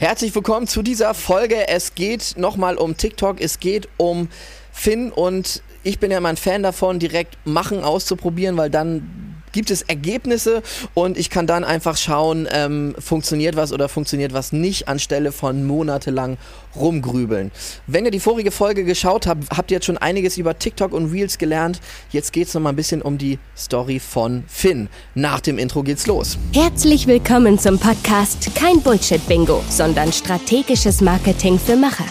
Herzlich willkommen zu dieser Folge. Es geht nochmal um TikTok, es geht um Finn und ich bin ja immer ein Fan davon, direkt machen, auszuprobieren, weil dann gibt es Ergebnisse und ich kann dann einfach schauen, funktioniert was oder funktioniert was nicht, anstelle von monatelang rumgrübeln. Wenn ihr die vorige Folge geschaut habt, habt ihr jetzt schon einiges über TikTok und Reels gelernt. Jetzt geht's noch mal ein bisschen um die Story von Finn. Nach dem Intro geht's los. Herzlich willkommen zum Podcast Kein Bullshit-Bingo, sondern strategisches Marketing für Macher.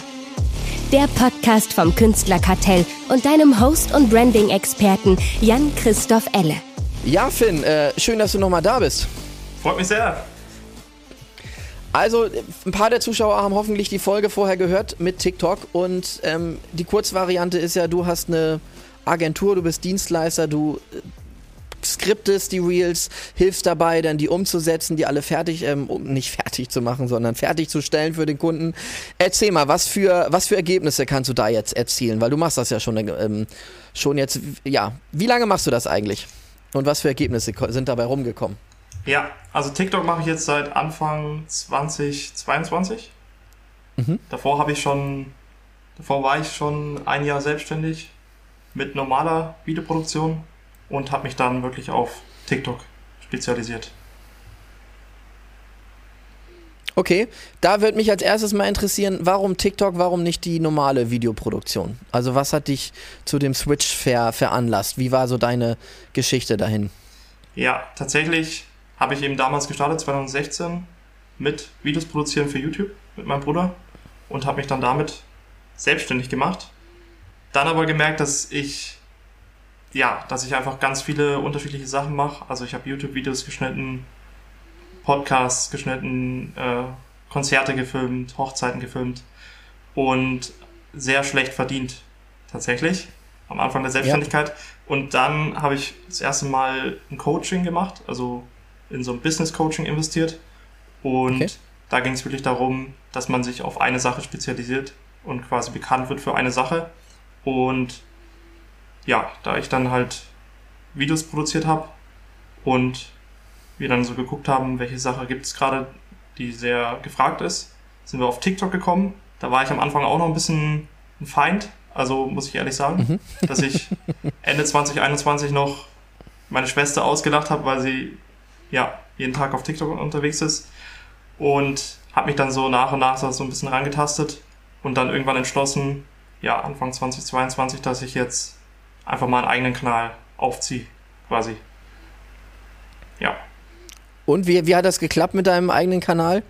Der Podcast vom Künstlerkartell und deinem Host- und Branding-Experten Jan-Christoph Elle. Ja, Finn, schön, dass du nochmal da bist. Freut mich sehr. Also, ein paar der Zuschauer haben hoffentlich die Folge vorher gehört mit TikTok und die Kurzvariante ist ja, du hast eine Agentur, du bist Dienstleister, du skriptest die Reels, hilfst dabei, dann die umzusetzen, die alle fertig, nicht fertig zu machen, sondern fertigzustellen für den Kunden. Erzähl mal, was für Ergebnisse kannst du da jetzt erzielen? Weil du machst das ja schon jetzt, ja. Wie lange machst du das eigentlich? Und was für Ergebnisse sind dabei rumgekommen? Ja, also TikTok mache ich jetzt seit Anfang 2022. Mhm. Davor war ich schon ein Jahr selbstständig mit normaler Videoproduktion und habe mich dann wirklich auf TikTok spezialisiert. Okay, da würde mich als erstes mal interessieren, warum TikTok, warum nicht die normale Videoproduktion? Also was hat dich zu dem Switch veranlasst? Wie war so deine Geschichte dahin? Ja, tatsächlich habe ich eben damals gestartet, 2016, mit Videos produzieren für YouTube mit meinem Bruder und habe mich dann damit selbstständig gemacht. Dann aber gemerkt, dass ich einfach ganz viele unterschiedliche Sachen mache. Also ich habe YouTube-Videos geschnitten, Podcasts geschnitten, Konzerte gefilmt, Hochzeiten gefilmt und sehr schlecht verdient tatsächlich am Anfang der Selbstständigkeit. Ja. Und dann habe ich das erste Mal ein Coaching gemacht, also in so ein Business-Coaching investiert und Da ging es wirklich darum, dass man sich auf eine Sache spezialisiert und quasi bekannt wird für eine Sache. Und ja, da ich dann halt Videos produziert habe und wir dann so geguckt haben, welche Sache gibt es gerade, die sehr gefragt ist, sind wir auf TikTok gekommen. Da war ich am Anfang auch noch ein bisschen ein Feind, also muss ich ehrlich sagen, dass ich Ende 2021 noch meine Schwester ausgelacht habe, weil sie ja jeden Tag auf TikTok unterwegs ist und habe mich dann so nach und nach so ein bisschen rangetastet und dann irgendwann entschlossen, ja Anfang 2022, dass ich jetzt einfach mal einen eigenen Kanal aufziehe, quasi. Ja. Und wie hat das geklappt mit deinem eigenen Kanal?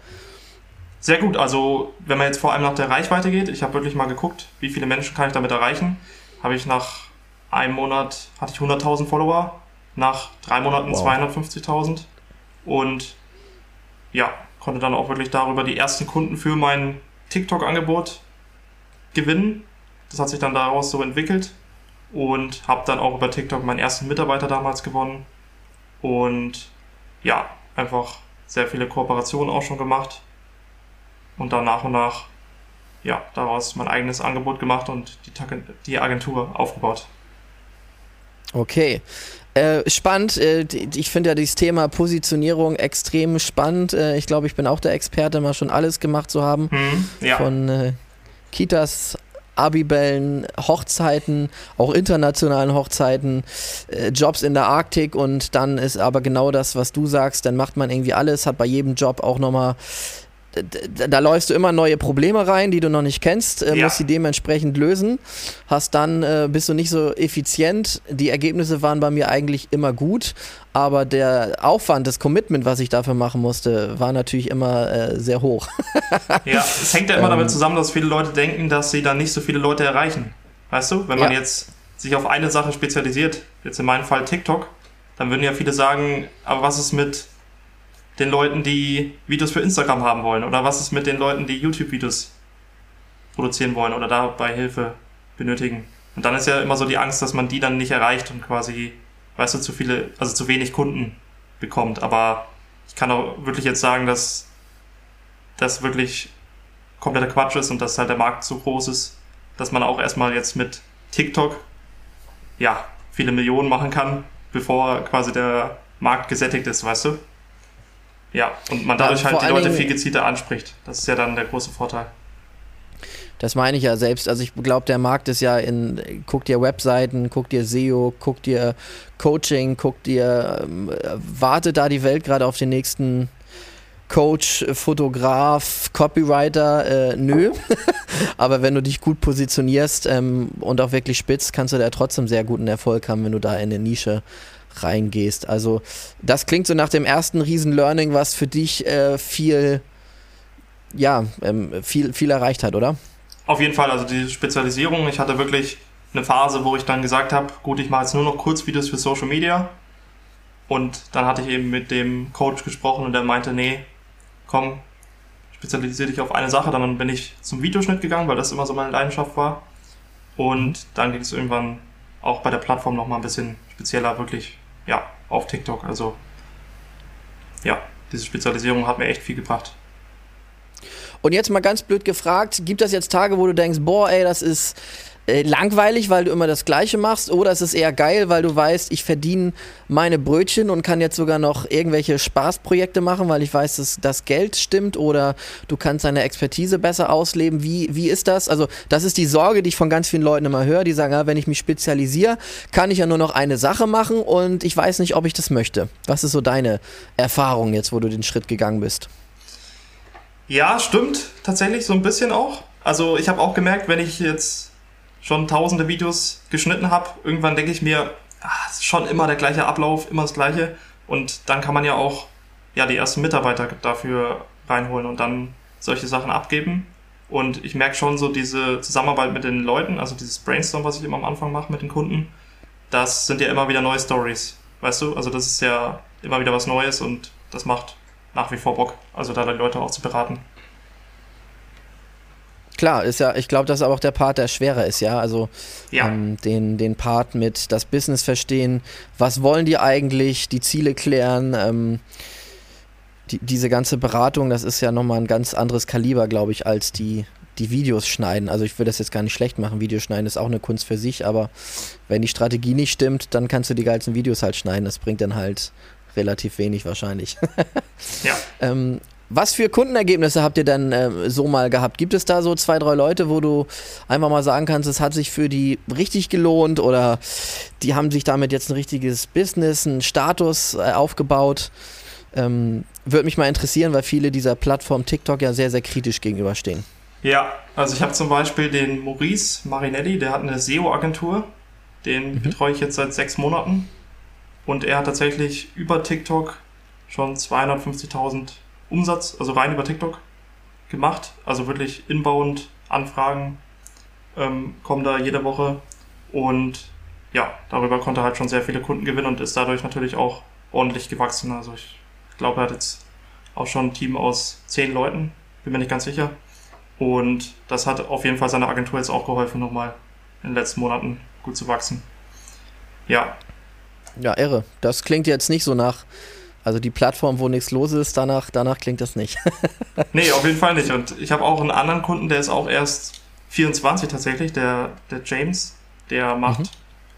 Sehr gut, also wenn man jetzt vor allem nach der Reichweite geht, ich habe wirklich mal geguckt, wie viele Menschen kann ich damit erreichen. Habe ich nach einem Monat, hatte ich 100.000 Follower, nach 3 Monaten 250.000 und ja, konnte dann auch wirklich darüber die ersten Kunden für mein TikTok-Angebot gewinnen. Das hat sich dann daraus so entwickelt und habe dann auch über TikTok meinen ersten Mitarbeiter damals gewonnen und ja, einfach sehr viele Kooperationen auch schon gemacht und dann nach und nach ja, daraus mein eigenes Angebot gemacht und die Agentur aufgebaut. Okay, spannend. Ich finde ja dieses Thema Positionierung extrem spannend. Ich glaube, ich bin auch der Experte, mal schon alles gemacht zu haben. Ja. Von Kitas, Abibellen, Hochzeiten, auch internationalen Hochzeiten, Jobs in der Arktik und dann ist aber genau das, was du sagst, dann macht man irgendwie alles, hat bei jedem Job auch nochmal, da läufst du immer neue Probleme rein, die du noch nicht kennst, musst sie dementsprechend lösen, hast dann, bist du nicht so effizient, die Ergebnisse waren bei mir eigentlich immer gut, aber der Aufwand, das Commitment, was ich dafür machen musste, war natürlich immer sehr hoch. Ja, es hängt ja immer damit zusammen, dass viele Leute denken, dass sie dann nicht so viele Leute erreichen. Weißt du, wenn man jetzt sich auf eine Sache spezialisiert, jetzt in meinem Fall TikTok, dann würden ja viele sagen, aber was ist mit den Leuten, die Videos für Instagram haben wollen? Oder was ist mit den Leuten, die YouTube-Videos produzieren wollen oder dabei Hilfe benötigen? Und dann ist ja immer so die Angst, dass man die dann nicht erreicht und quasi, weißt du, zu wenig Kunden bekommt. Aber ich kann auch wirklich jetzt sagen, dass das wirklich kompletter Quatsch ist und dass halt der Markt so groß ist, dass man auch erstmal jetzt mit TikTok ja viele Millionen machen kann, bevor quasi der Markt gesättigt ist, weißt du? Ja, und man dadurch halt die Leute viel gezielter anspricht. Das ist ja dann der große Vorteil. Das meine ich ja selbst. Also ich glaube, der Markt ist ja guck dir Webseiten, guck dir SEO, guck dir Coaching, guck dir, wartet da die Welt gerade auf den nächsten Coach, Fotograf, Copywriter, nö. Aber wenn du dich gut positionierst und auch wirklich spitzt, kannst du da trotzdem sehr guten Erfolg haben, wenn du da in eine Nische reingehst. Also das klingt so nach dem ersten Riesen-Learning, was für dich viel erreicht hat, oder? Auf jeden Fall, also die Spezialisierung. Ich hatte wirklich eine Phase, wo ich dann gesagt habe, gut, ich mache jetzt nur noch Kurzvideos für Social Media. Und dann hatte ich eben mit dem Coach gesprochen und der meinte, nee, komm, spezialisiere dich auf eine Sache. Dann bin ich zum Videoschnitt gegangen, weil das immer so meine Leidenschaft war. Und dann ging es irgendwann auch bei der Plattform nochmal ein bisschen spezieller, wirklich, ja, auf TikTok. Also, ja, diese Spezialisierung hat mir echt viel gebracht. Und jetzt mal ganz blöd gefragt, gibt das jetzt Tage, wo du denkst, das ist langweilig, weil du immer das Gleiche machst, oder ist es eher geil, weil du weißt, ich verdiene meine Brötchen und kann jetzt sogar noch irgendwelche Spaßprojekte machen, weil ich weiß, dass das Geld stimmt, oder du kannst deine Expertise besser ausleben. Wie ist das? Also das ist die Sorge, die ich von ganz vielen Leuten immer höre, die sagen, wenn ich mich spezialisiere, kann ich ja nur noch eine Sache machen und ich weiß nicht, ob ich das möchte. Was ist so deine Erfahrung jetzt, wo du den Schritt gegangen bist? Ja, stimmt. Tatsächlich so ein bisschen auch. Also ich habe auch gemerkt, wenn ich jetzt schon tausende Videos geschnitten habe, irgendwann denke ich mir, ist schon immer der gleiche Ablauf, immer das Gleiche. Und dann kann man ja auch die ersten Mitarbeiter dafür reinholen und dann solche Sachen abgeben. Und ich merke schon so diese Zusammenarbeit mit den Leuten, also dieses Brainstorm, was ich immer am Anfang mache mit den Kunden, das sind ja immer wieder neue Stories, weißt du? Also das ist ja immer wieder was Neues und das macht nach wie vor Bock, also da die Leute auch zu beraten. Klar, ist ja, ich glaube, das ist aber auch der Part, der schwerer ist, ja. Also ja. Den Part mit das Business verstehen, was wollen die eigentlich, die Ziele klären, diese ganze Beratung, das ist ja nochmal ein ganz anderes Kaliber, glaube ich, als die Videos schneiden. Also ich will das jetzt gar nicht schlecht machen, Videos schneiden ist auch eine Kunst für sich, aber wenn die Strategie nicht stimmt, dann kannst du die geilsten Videos halt schneiden, das bringt dann halt relativ wenig wahrscheinlich. Ja. Was für Kundenergebnisse habt ihr denn so mal gehabt? Gibt es da so 2-3 Leute, wo du einfach mal sagen kannst, es hat sich für die richtig gelohnt oder die haben sich damit jetzt ein richtiges Business, einen Status aufgebaut? Würde mich mal interessieren, weil viele dieser Plattform TikTok ja sehr, sehr kritisch gegenüberstehen. Ja, also ich habe zum Beispiel den Maurice Marinelli, der hat eine SEO-Agentur, den betreue ich jetzt seit 6 Monaten. Und er hat tatsächlich über TikTok schon 250.000 Umsatz, also rein über TikTok gemacht. Also wirklich inbound Anfragen kommen da jede Woche. Und ja, darüber konnte er halt schon sehr viele Kunden gewinnen und ist dadurch natürlich auch ordentlich gewachsen. Also ich glaube, er hat jetzt auch schon ein Team aus 10 Leuten, bin mir nicht ganz sicher. Und das hat auf jeden Fall seiner Agentur jetzt auch geholfen, nochmal in den letzten Monaten gut zu wachsen. Ja. Ja, irre. Das klingt jetzt nicht so nach, also die Plattform, wo nichts los ist, danach klingt das nicht. Nee, auf jeden Fall nicht. Und ich habe auch einen anderen Kunden, der ist auch erst 24 tatsächlich, der James, der macht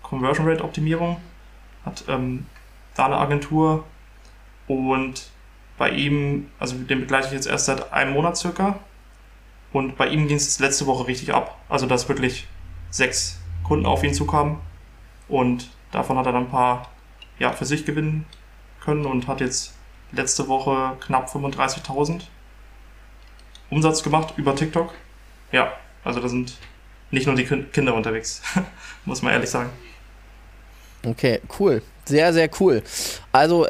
Conversion Rate Optimierung, hat da eine Agentur und bei ihm, also den begleite ich jetzt erst seit einem Monat circa und bei ihm ging es letzte Woche richtig ab. Also dass wirklich 6 Kunden auf ihn zukamen und davon hat er dann ein paar für sich gewinnen können und hat jetzt letzte Woche knapp 35.000 Umsatz gemacht über TikTok. Ja, also da sind nicht nur die Kinder unterwegs, muss man ehrlich sagen. Okay, cool. Sehr, sehr cool. Also,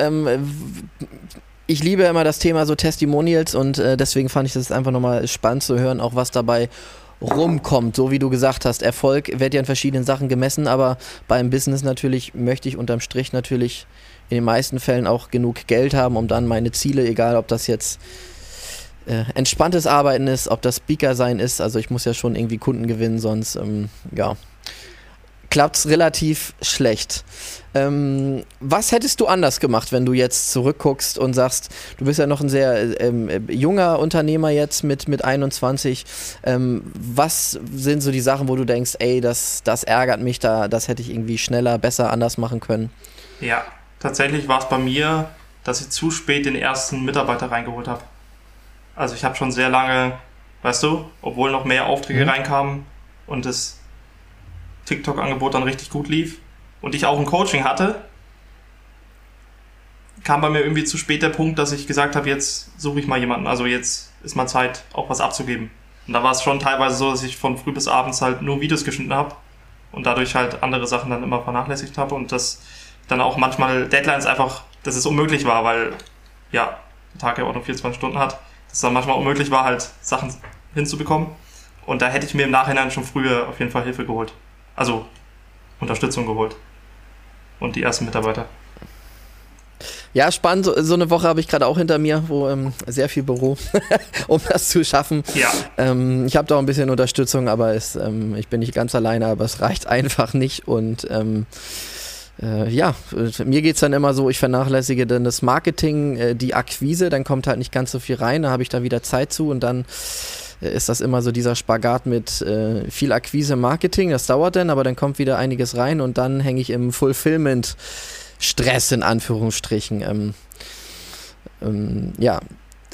ich liebe immer das Thema so Testimonials und deswegen fand ich das einfach nochmal spannend zu hören, auch was dabei rumkommt, so wie du gesagt hast. Erfolg wird ja in verschiedenen Sachen gemessen, aber beim Business natürlich möchte ich unterm Strich natürlich in den meisten Fällen auch genug Geld haben, um dann meine Ziele, egal ob das jetzt entspanntes Arbeiten ist, ob das Speaker sein ist, also ich muss ja schon irgendwie Kunden gewinnen, sonst klappt es relativ schlecht. Was hättest du anders gemacht, wenn du jetzt zurückguckst und sagst, du bist ja noch ein sehr junger Unternehmer jetzt mit 21. Was sind so die Sachen, wo du denkst, das ärgert mich, das hätte ich irgendwie schneller, besser, anders machen können? Ja, tatsächlich war es bei mir dass ich zu spät den ersten Mitarbeiter reingeholt habe. Also ich habe schon sehr lange, weißt du, obwohl noch mehr Aufträge reinkamen und das TikTok-Angebot dann richtig gut lief und ich auch ein Coaching hatte, kam bei mir irgendwie zu spät der Punkt, dass ich gesagt habe, jetzt suche ich mal jemanden, also jetzt ist mal Zeit, auch was abzugeben. Und da war es schon teilweise so, dass ich von früh bis abends halt nur Videos geschnitten habe und dadurch halt andere Sachen dann immer vernachlässigt habe und dass dann auch manchmal Deadlines einfach, dass es unmöglich war, weil ja, der Tag ja auch nur 24 Stunden hat, dass es dann manchmal unmöglich war, halt Sachen hinzubekommen. Und da hätte ich mir im Nachhinein schon früher auf jeden Fall Hilfe geholt. Also Unterstützung geholt. Und die ersten Mitarbeiter. Ja, spannend. So eine Woche habe ich gerade auch hinter mir, wo sehr viel Büro, um das zu schaffen. Ja. Ich habe da auch ein bisschen Unterstützung, aber ich bin nicht ganz alleine, aber es reicht einfach nicht. Und ja, mir geht's dann immer so, ich vernachlässige dann das Marketing, die Akquise, dann kommt halt nicht ganz so viel rein, da habe ich dann wieder Zeit zu und dann ist das immer so dieser Spagat mit viel Akquise, Marketing, das dauert dann, aber dann kommt wieder einiges rein und dann hänge ich im Fulfillment-Stress in Anführungsstrichen. Ja,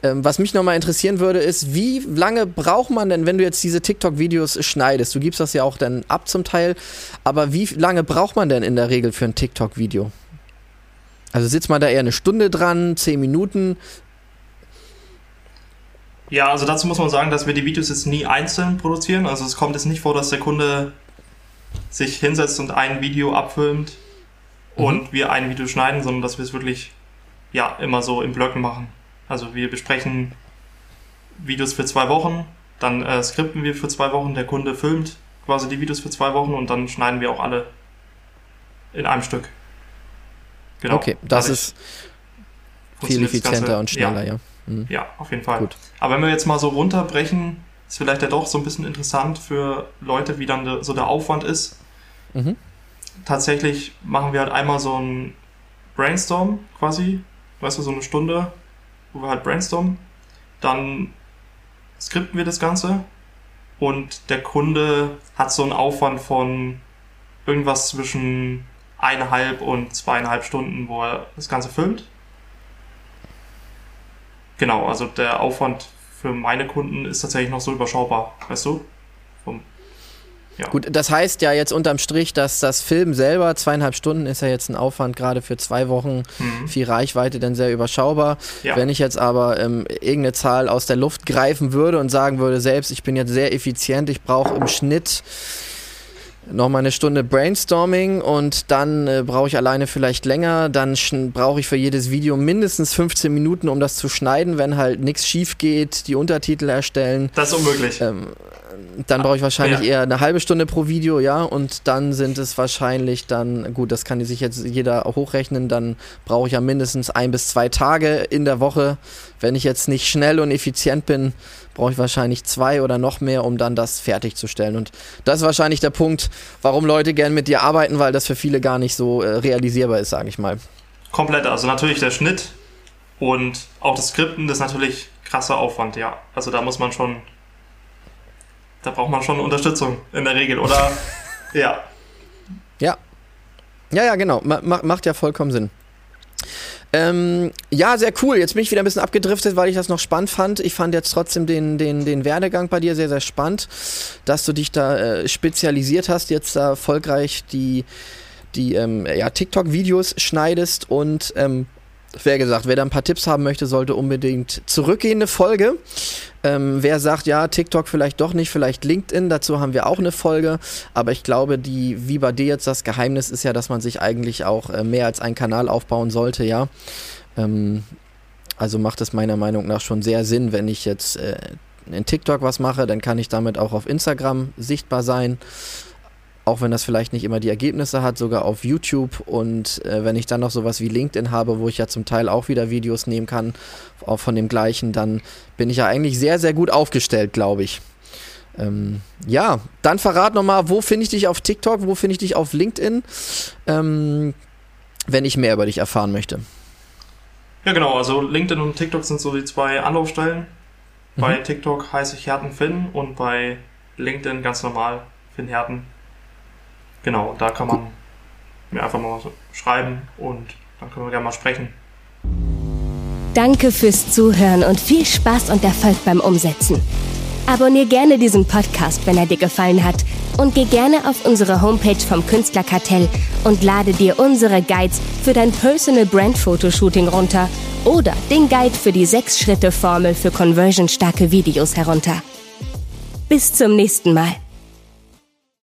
was mich nochmal interessieren würde, ist, wie lange braucht man denn, wenn du jetzt diese TikTok-Videos schneidest? Du gibst das ja auch dann ab zum Teil, aber wie lange braucht man denn in der Regel für ein TikTok-Video? Also sitzt man da eher eine Stunde dran, 10 Minuten? Ja, also dazu muss man sagen, dass wir die Videos jetzt nie einzeln produzieren. Also es kommt jetzt nicht vor, dass der Kunde sich hinsetzt und ein Video abfilmt und wir ein Video schneiden, sondern dass wir es wirklich ja immer so in Blöcken machen. Also wir besprechen Videos für 2 Wochen, dann skripten wir für 2 Wochen, der Kunde filmt quasi die Videos für 2 Wochen und dann schneiden wir auch alle in einem Stück. Genau. Okay, das ist viel effizienter und schneller, ja. Ja, auf jeden Fall. Gut. Aber wenn wir jetzt mal so runterbrechen, ist vielleicht ja doch so ein bisschen interessant für Leute, wie dann so der Aufwand ist. Mhm. Tatsächlich machen wir halt einmal so ein Brainstorm quasi, weißt du, so eine Stunde, wo wir halt brainstormen. Dann skripten wir das Ganze und der Kunde hat so einen Aufwand von irgendwas zwischen 1,5 und 2,5 Stunden, wo er das Ganze filmt. Genau, also der Aufwand für meine Kunden ist tatsächlich noch so überschaubar, weißt du? Ja. Gut, das heißt ja jetzt unterm Strich, dass das Film selber, 2,5 Stunden ist ja jetzt ein Aufwand, gerade für 2 Wochen, viel Reichweite, dann sehr überschaubar. Ja. Wenn ich jetzt aber irgendeine Zahl aus der Luft greifen würde und sagen würde, selbst ich bin jetzt sehr effizient, ich brauche im Schnitt nochmal eine Stunde Brainstorming und dann brauche ich alleine vielleicht länger, dann brauche ich für jedes Video mindestens 15 Minuten, um das zu schneiden, wenn halt nichts schief geht, die Untertitel erstellen. Das ist unmöglich. Dann brauche ich wahrscheinlich eher eine halbe Stunde pro Video, ja, und dann sind es wahrscheinlich dann, gut, das kann sich jetzt jeder hochrechnen, dann brauche ich ja mindestens 1 bis 2 Tage in der Woche. Wenn ich jetzt nicht schnell und effizient bin, brauche ich wahrscheinlich 2 oder noch mehr, um dann das fertigzustellen. Und das ist wahrscheinlich der Punkt, warum Leute gern mit dir arbeiten, weil das für viele gar nicht so realisierbar ist, sage ich mal. Komplett, also natürlich der Schnitt und auch das Skripten, das ist natürlich krasser Aufwand, ja. Also da muss man schon, da braucht man schon Unterstützung in der Regel, oder? Ja. Ja. Ja, ja, genau. Macht ja vollkommen Sinn. Ja, sehr cool. Jetzt bin ich wieder ein bisschen abgedriftet, weil ich das noch spannend fand. Ich fand jetzt trotzdem den Werdegang bei dir sehr, sehr spannend, dass du dich da spezialisiert hast, jetzt da erfolgreich die TikTok-Videos schneidest und wer gesagt, wer da ein paar Tipps haben möchte, sollte unbedingt zurückgehen, eine Folge. Wer sagt, ja, TikTok vielleicht doch nicht, vielleicht LinkedIn, dazu haben wir auch eine Folge. Aber ich glaube, wie bei dir jetzt das Geheimnis ist ja, dass man sich eigentlich auch mehr als einen Kanal aufbauen sollte, ja. Also macht es meiner Meinung nach schon sehr Sinn, wenn ich jetzt in TikTok was mache, dann kann ich damit auch auf Instagram sichtbar sein. Auch wenn das vielleicht nicht immer die Ergebnisse hat, sogar auf YouTube. Und wenn ich dann noch sowas wie LinkedIn habe, wo ich ja zum Teil auch wieder Videos nehmen kann, auch von dem gleichen, dann bin ich ja eigentlich sehr, sehr gut aufgestellt, glaube ich. Ja, dann verrat nochmal, wo finde ich dich auf TikTok, wo finde ich dich auf LinkedIn, wenn ich mehr über dich erfahren möchte. Ja genau, also LinkedIn und TikTok sind so die 2 Anlaufstellen. Bei TikTok heiße ich Herten Finn und bei LinkedIn ganz normal Finn Herten. Genau, da kann man mir einfach mal schreiben und dann können wir gerne mal sprechen. Danke fürs Zuhören und viel Spaß und Erfolg beim Umsetzen. Abonnier gerne diesen Podcast, wenn er dir gefallen hat, und geh gerne auf unsere Homepage vom Künstlerkartell und lade dir unsere Guides für dein Personal Brand Fotoshooting runter oder den Guide für die 6-Schritte-Formel für conversionstarke Videos herunter. Bis zum nächsten Mal.